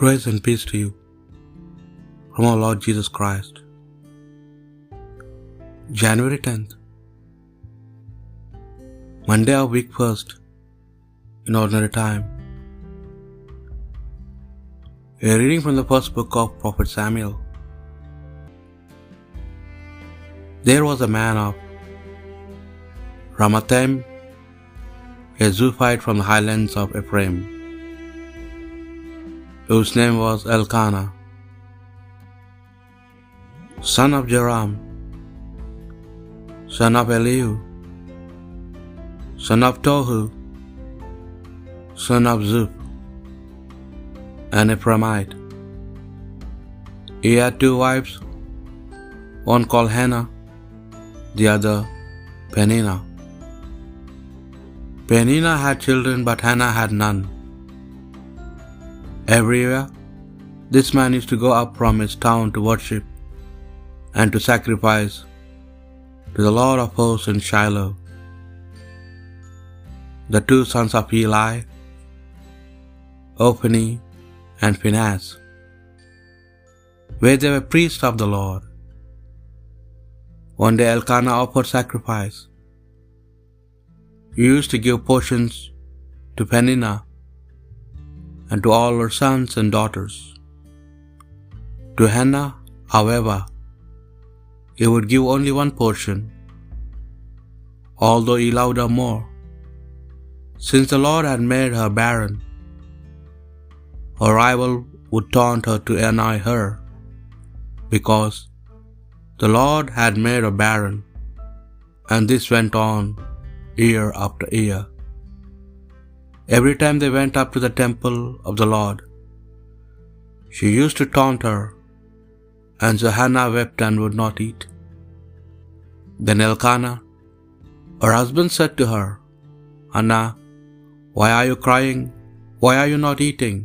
Grace and peace to you from our Lord Jesus Christ. January 10th, Monday of week first in ordinary time. A reading from the first book of Prophet Samuel. There was a man of Ramathaim, a Zuphite from the highlands of Ephraim, whose name was Elkanah, son of Jaram, son of Elihu, son of Tohu, son of Zuph, an Ephraimite. He had two wives, one called Hannah, the other Peninnah. Peninnah had children, but Hannah had none. Everywhere this man used to go up from his town to worship and to sacrifice to the Lord of hosts in Shiloh. The two sons of Eli, Hophni and Phinehas, where they were priests of the Lord. One day Elkanah offered sacrifice. He used to give portions to Peninnah and to all her sons and daughters. To Hannah, however, he would give only one portion, although he loved her more, since the Lord had made her barren. Her rival would taunt her to annoy her, because the Lord had made her barren, and this went on year after year. Every time they went up to the temple of the Lord, she used to taunt her, and so Hannah wept and would not eat. Then Elkanah, her husband, said to her, "Hannah, why are you crying? Why are you not eating?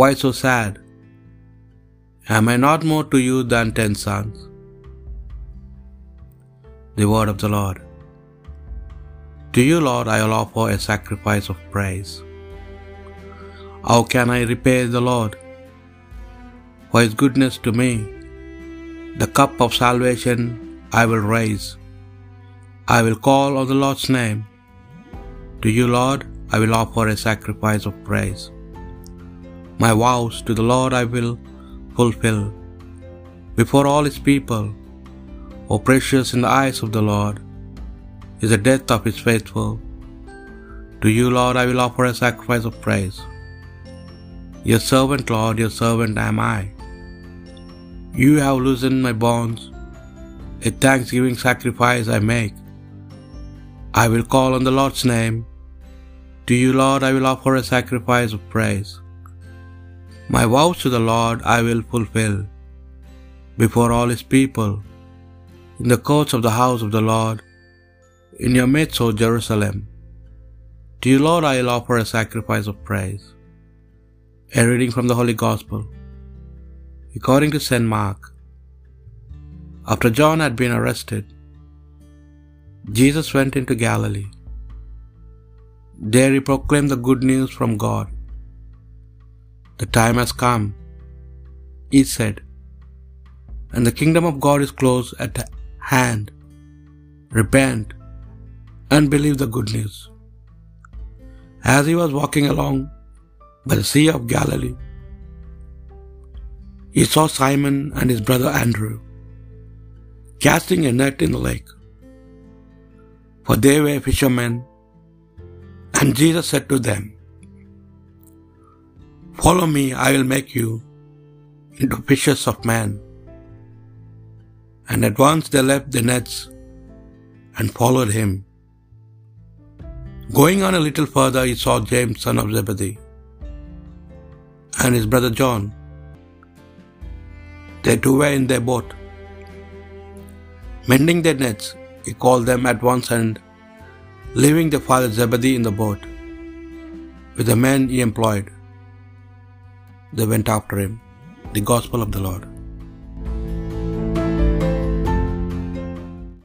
Why so sad? Am I not more to you than 10 sons? The word of the Lord. To you, Lord, I will offer a sacrifice of praise. How can I repay the Lord for his goodness to me? The cup of salvation I will raise. I will call on the Lord's name. To you, Lord, I will offer a sacrifice of praise. My vows to the Lord I will fulfill before all his people. O precious in the eyes of the Lord is the death of his faithful. To you, Lord, I will offer a sacrifice of praise. Your servant, Lord, your servant am I. You have loosened my bonds. A thanksgiving sacrifice I make. I will call on the Lord's name. To you, Lord, I will offer a sacrifice of praise. My vows to the Lord I will fulfill before all his people, in the courts of the house of the Lord, in your midst, O Jerusalem. To you, Lord, I will offer a sacrifice of praise." A reading from the Holy Gospel according to St. Mark. After John had been arrested, Jesus went into Galilee. There he proclaimed the good news from God. "The time has come," he said, "and the kingdom of God is close at hand. Repent and believe the good news." As he was walking along by the Sea of Galilee, he saw Simon and his brother Andrew casting a net in the lake, for they were fishermen. And Jesus said to them, "Follow me, I will make you into fishers of men." And at once they left the nets and followed him. Going on a little further, he saw James, son of Zebedee, and his brother John. They too were in their boat, mending their nets. He called them at once, and leaving their father Zebedee in the boat with the men he employed, they went after him. The Gospel of the Lord.